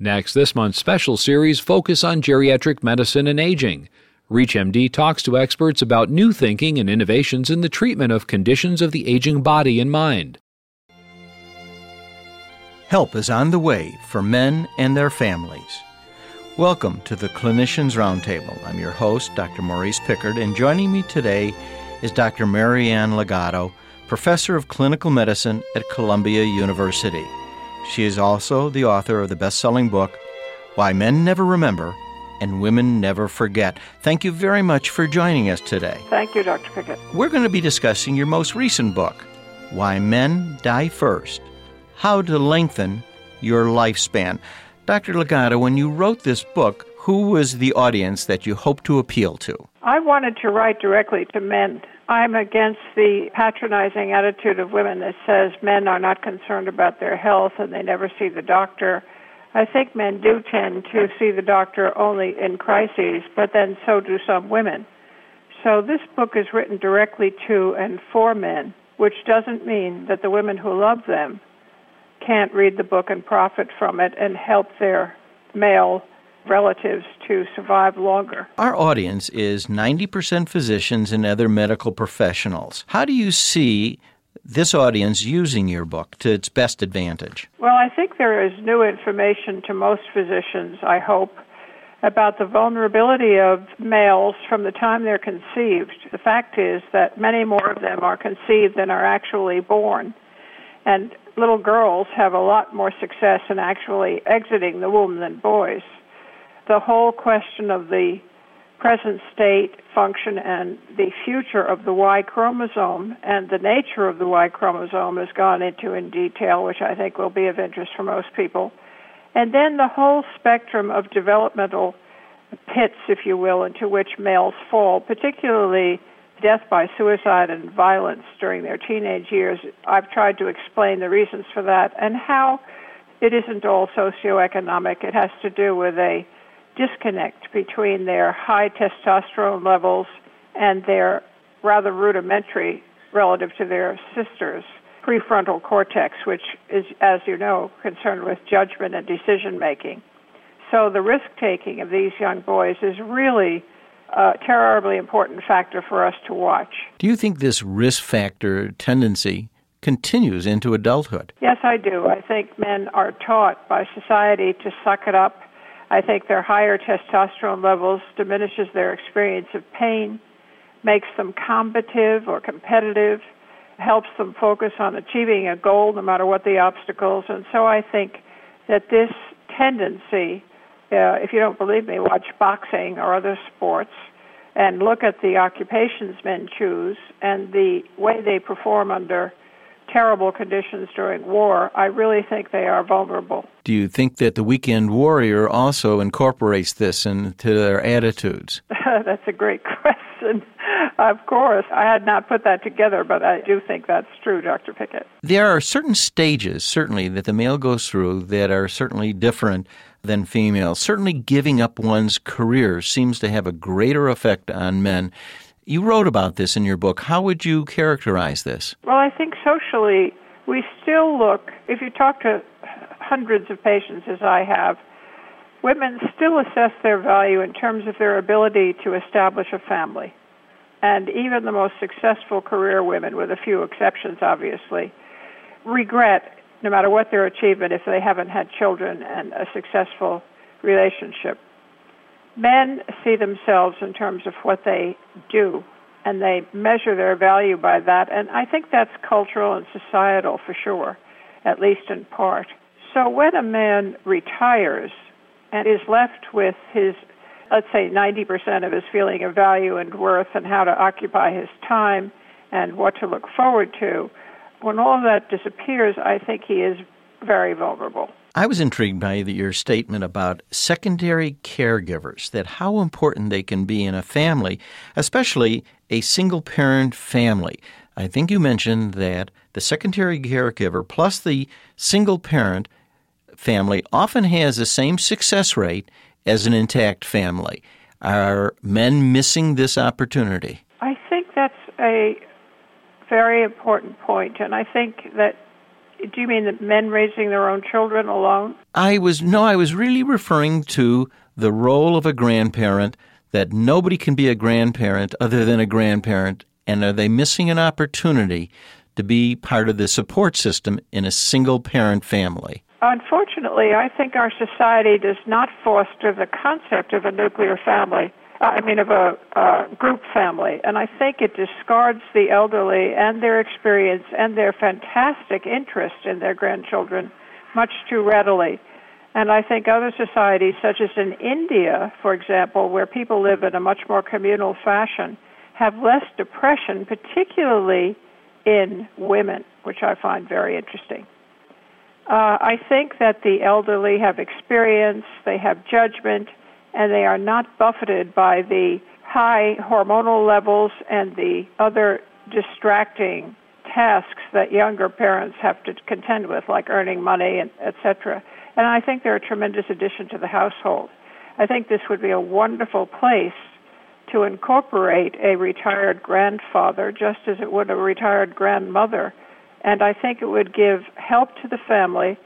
Next, this month's special series focus on geriatric medicine and aging. ReachMD talks to experts about new thinking and innovations in the treatment of conditions of the aging body and mind. Help is on the way for men and their families. Welcome to the Clinicians Roundtable. I'm your host, Dr. Maurice Pickard, and joining me today is Dr. Marianne Legato, Professor of Clinical Medicine at Columbia University. She is also the author of the best-selling book, Why Men Never Remember and Women Never Forget. Thank you very much for joining us today. Thank you, Dr. Pickett. We're going to be discussing your most recent book, Why Men Die First: How to Lengthen Your Lifespan. Dr. Legato, when you wrote this book, who was the audience that you hoped to appeal to? I wanted to write directly to men. I'm against the patronizing attitude of women that says men are not concerned about their health and they never see the doctor. I think men do tend to see the doctor only in crises, but then so do some women. So this book is written directly to and for men, which doesn't mean that the women who love them can't read the book and profit from it and help their male relatives to survive longer. Our audience is 90% physicians and other medical professionals. How do you see this audience using your book to its best advantage? Well, I think there is new information to most physicians, I hope, about the vulnerability of males from the time they're conceived. The fact is that many more of them are conceived than are actually born. And little girls have a lot more success in actually exiting the womb than boys. The whole question of the present state, function, and the future of the Y chromosome and the nature of the Y chromosome is gone into in detail, which I think will be of interest for most people. And then the whole spectrum of developmental pits, if you will, into which males fall, particularly death by suicide and violence during their teenage years. I've tried to explain the reasons for that and how it isn't all socioeconomic. It has to do with a disconnect between their high testosterone levels and their rather rudimentary, relative to their sisters, prefrontal cortex, which is, as you know, concerned with judgment and decision-making. So the risk-taking of these young boys is really a terribly important factor for us to watch. Do you think this risk factor tendency continues into adulthood? Yes, I do. I think men are taught by society to suck it up. I think their higher testosterone levels diminishes their experience of pain, makes them combative or competitive, helps them focus on achieving a goal no matter what the obstacles. And so I think that this tendency, if you don't believe me, watch boxing or other sports and look at the occupations men choose and the way they perform under terrible conditions during war. I really think they are vulnerable. Do you think that the weekend warrior also incorporates this into their attitudes? That's a great question. Of course. I had not put that together, but I do think that's true, Dr. Pickett. There are certain stages, certainly, that the male goes through that are certainly different than females. Certainly giving up one's career seems to have a greater effect on men. You wrote about this in your book. How would you characterize this? Well, I think socially we still look, if you talk to hundreds of patients as I have, women still assess their value in terms of their ability to establish a family. And even the most successful career women, with a few exceptions obviously, regret, no matter what their achievement, if they haven't had children and a successful relationship. Men see themselves in terms of what they do, and they measure their value by that, and I think that's cultural and societal for sure, at least in part. So when a man retires and is left with his, let's say, 90% of his feeling of value and worth and how to occupy his time and what to look forward to, when all of that disappears, I think he is very vulnerable. I was intrigued by your statement about secondary caregivers, that how important they can be in a family, especially a single-parent family. I think you mentioned that the secondary caregiver plus the single-parent family often has the same success rate as an intact family. Are men missing this opportunity? I think that's a very important point, and I think that Do you mean that men raising their own children alone? I was really referring to the role of a grandparent, that nobody can be a grandparent other than a grandparent, and are they missing an opportunity to be part of the support system in a single-parent family? Unfortunately, I think our society does not foster the concept of a nuclear family, group family. And I think it discards the elderly and their experience and their fantastic interest in their grandchildren much too readily. And I think other societies, such as in India, for example, where people live in a much more communal fashion, have less depression, particularly in women, which I find very interesting. I think that the elderly have experience, they have judgment, and they are not buffeted by the high hormonal levels and the other distracting tasks that younger parents have to contend with, like earning money, etc. And I think they're a tremendous addition to the household. I think this would be a wonderful place to incorporate a retired grandfather, just as it would a retired grandmother. And I think it would give help to the family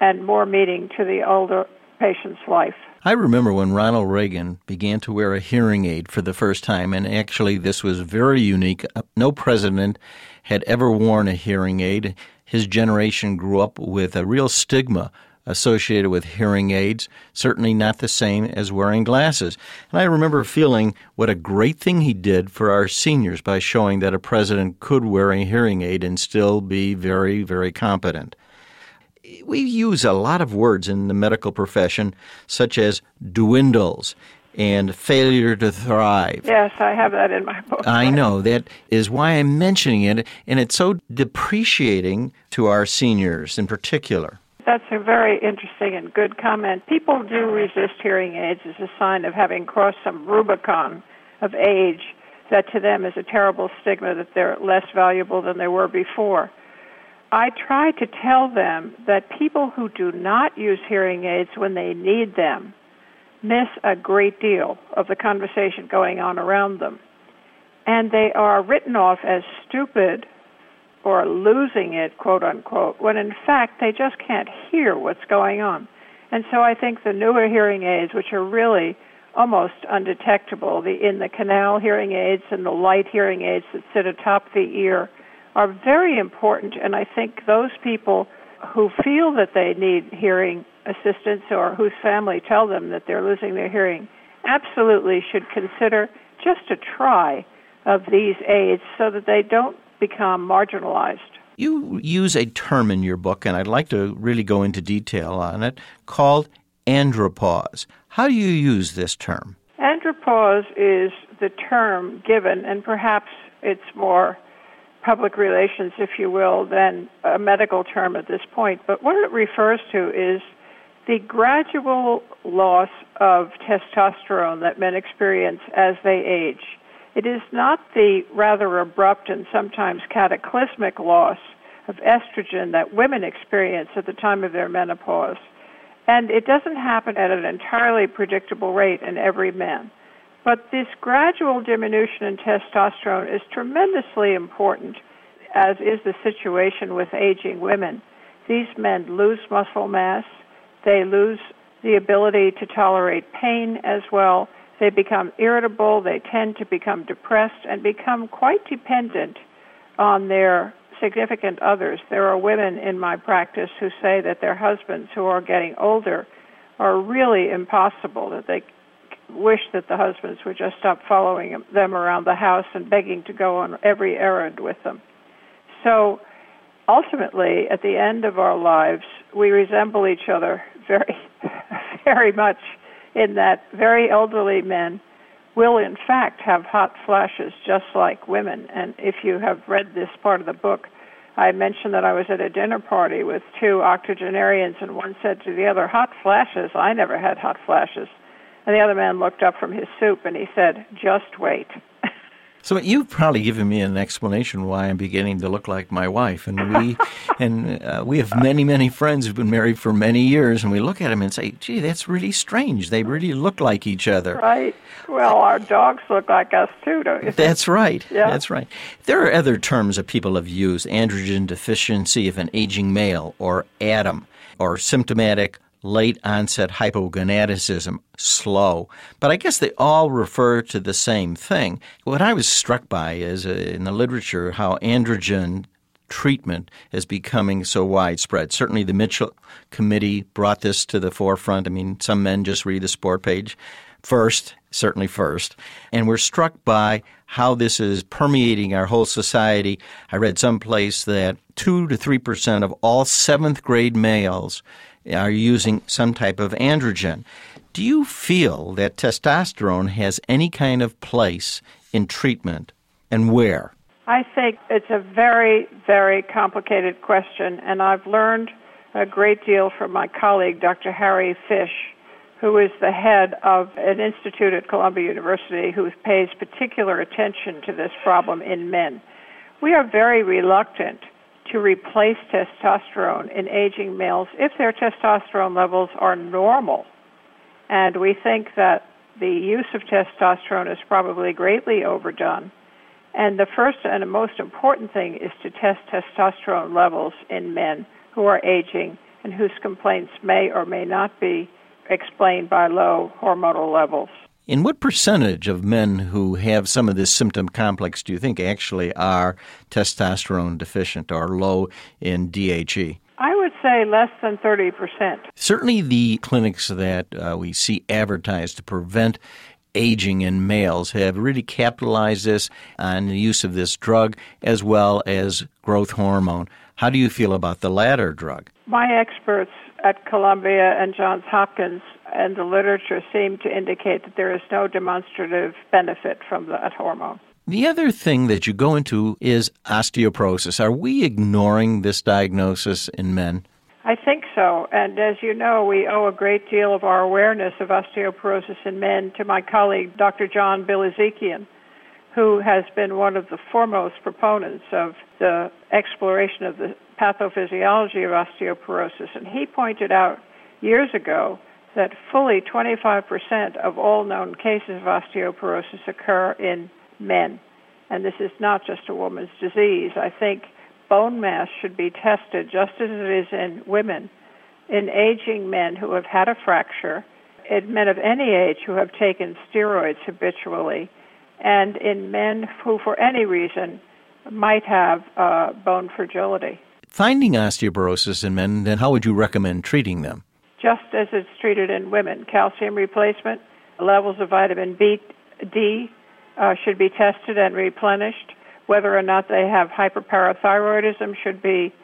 and more meaning to the older patient's life. I remember when Ronald Reagan began to wear a hearing aid for the first time, and actually this was very unique. No president had ever worn a hearing aid. His generation grew up with a real stigma associated with hearing aids, certainly not the same as wearing glasses. And I remember feeling what a great thing he did for our seniors by showing that a president could wear a hearing aid and still be very, very competent. We use a lot of words in the medical profession, such as dwindles and failure to thrive. Yes, I have that in my book. I know. That is why I'm mentioning it, and it's so depreciating to our seniors in particular. That's a very interesting and good comment. People do resist hearing aids as a sign of having crossed some Rubicon of age that to them is a terrible stigma that they're less valuable than they were before. I try to tell them that people who do not use hearing aids when they need them miss a great deal of the conversation going on around them. And they are written off as stupid or losing it, quote unquote, when in fact they just can't hear what's going on. And so I think the newer hearing aids, which are really almost undetectable, the canal hearing aids and the light hearing aids that sit atop the ear, are very important. And I think those people who feel that they need hearing assistance or whose family tell them that they're losing their hearing absolutely should consider just a try of these aids so that they don't become marginalized. You use a term in your book, and I'd like to really go into detail on it, called andropause. How do you use this term? Andropause is the term given, and perhaps it's more public relations, if you will, than a medical term at this point. But what it refers to is the gradual loss of testosterone that men experience as they age. It is not the rather abrupt and sometimes cataclysmic loss of estrogen that women experience at the time of their menopause. And it doesn't happen at an entirely predictable rate in every man. But this gradual diminution in testosterone is tremendously important, as is the situation with aging women. These men lose muscle mass. They lose the ability to tolerate pain as well. They become irritable, they tend to become depressed, and become quite dependent on their significant others. There are women in my practice who say that their husbands, who are getting older, are really impossible, that they wish that the husbands would just stop following them around the house and begging to go on every errand with them. So ultimately, at the end of our lives, we resemble each other very, very much, in that very elderly men will, in fact, have hot flashes just like women. And if you have read this part of the book, I mentioned that I was at a dinner party with two octogenarians, and one said to the other, "Hot flashes? I never had hot flashes." And the other man looked up from his soup and he said, "Just wait." So you've probably given me an explanation why I'm beginning to look like my wife, and we have many friends who've been married for many years, and we look at them and say, "Gee, that's really strange. They really look like each other." Right. Well, our dogs look like us too, don't you? That's right. Yeah. That's right. There are other terms that people have used: androgen deficiency of an aging male, or ADAM, or symptomatic late-onset hypogonadism, slow. But I guess they all refer to the same thing. What I was struck by is in the literature how androgen treatment is becoming so widespread. Certainly the Mitchell Committee brought this to the forefront. I mean, some men just read the sport page first. And we're struck by how this is permeating our whole society. I read someplace that 2 to 3% of all 7th grade males are using some type of androgen. Do you feel that testosterone has any kind of place in treatment, and where? I think it's a very, very complicated question, and I've learned a great deal from my colleague, Dr. Harry Fish, who is the head of an institute at Columbia University who pays particular attention to this problem in men. We are very reluctant to replace testosterone in aging males if their testosterone levels are normal. And we think that the use of testosterone is probably greatly overdone. And the first and the most important thing is to test testosterone levels in men who are aging and whose complaints may or may not be explained by low hormonal levels. In what percentage of men who have some of this symptom complex do you think actually are testosterone deficient or low in DHE? I would say less than 30%. Certainly the clinics that we see advertised to prevent aging in males have really capitalized this on the use of this drug as well as growth hormone. How do you feel about the latter drug? My experts at Columbia and Johns Hopkins and the literature seem to indicate that there is no demonstrative benefit from that hormone. The other thing that you go into is osteoporosis. Are we ignoring this diagnosis in men? I think so. And as you know, we owe a great deal of our awareness of osteoporosis in men to my colleague, Dr. John Bilizikian, who has been one of the foremost proponents of the exploration of the pathophysiology of osteoporosis. And he pointed out years ago that fully 25% of all known cases of osteoporosis occur in men. And this is not just a woman's disease. I think bone mass should be tested just as it is in women. In aging men who have had a fracture, in men of any age who have taken steroids habitually, and in men who for any reason might have bone fragility. Finding osteoporosis in men, then how would you recommend treating them? Just as it's treated in women. Calcium replacement, levels of vitamin D should be tested and replenished. Whether or not they have hyperparathyroidism should be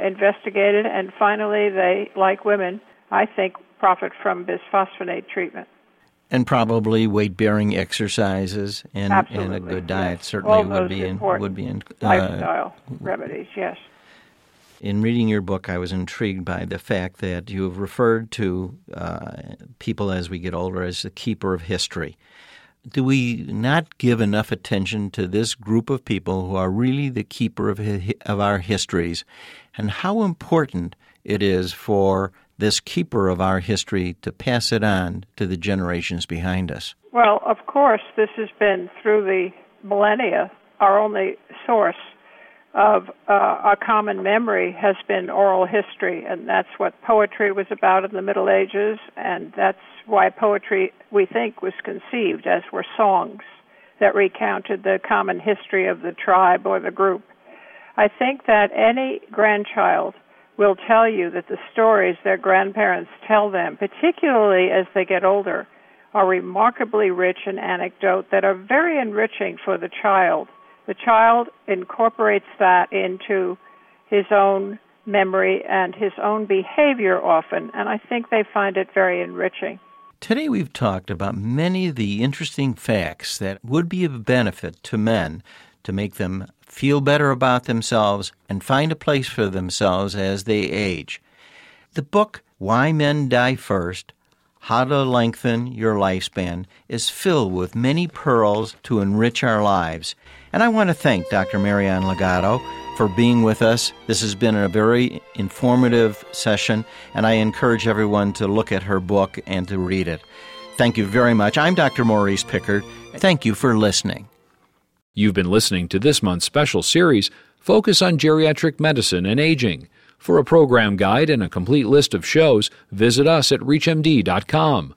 investigated. And finally, they, like women, I think, profit from bisphosphonate treatment. And probably weight-bearing exercises and a good diet certainly would be in lifestyle remedies, yes. In reading your book, I was intrigued by the fact that you have referred to people as we get older as the keeper of history. Do we not give enough attention to this group of people who are really the keeper of our histories, and how important it is for this keeper of our history to pass it on to the generations behind us? Well, of course, this has been through the millennia our only source of our common memory has been oral history, and that's what poetry was about in the Middle Ages, and that's why poetry, we think, was conceived, as were songs that recounted the common history of the tribe or the group. I think that any grandchild will tell you that the stories their grandparents tell them, particularly as they get older, are remarkably rich in anecdote that are very enriching for the child. The child incorporates that into his own memory and his own behavior often, and I think they find it very enriching. Today we've talked about many of the interesting facts that would be of benefit to men to make them feel better about themselves and find a place for themselves as they age. The book, Why Men Die First: How to Lengthen Your Lifespan is filled with many pearls to enrich our lives. And I want to thank Dr. Marianne Legato for being with us. This has been a very informative session, and I encourage everyone to look at her book and to read it. Thank you very much. I'm Dr. Maurice Pickard. Thank you for listening. You've been listening to this month's special series, Focus on Geriatric Medicine and Aging. For a program guide and a complete list of shows, visit us at ReachMD.com.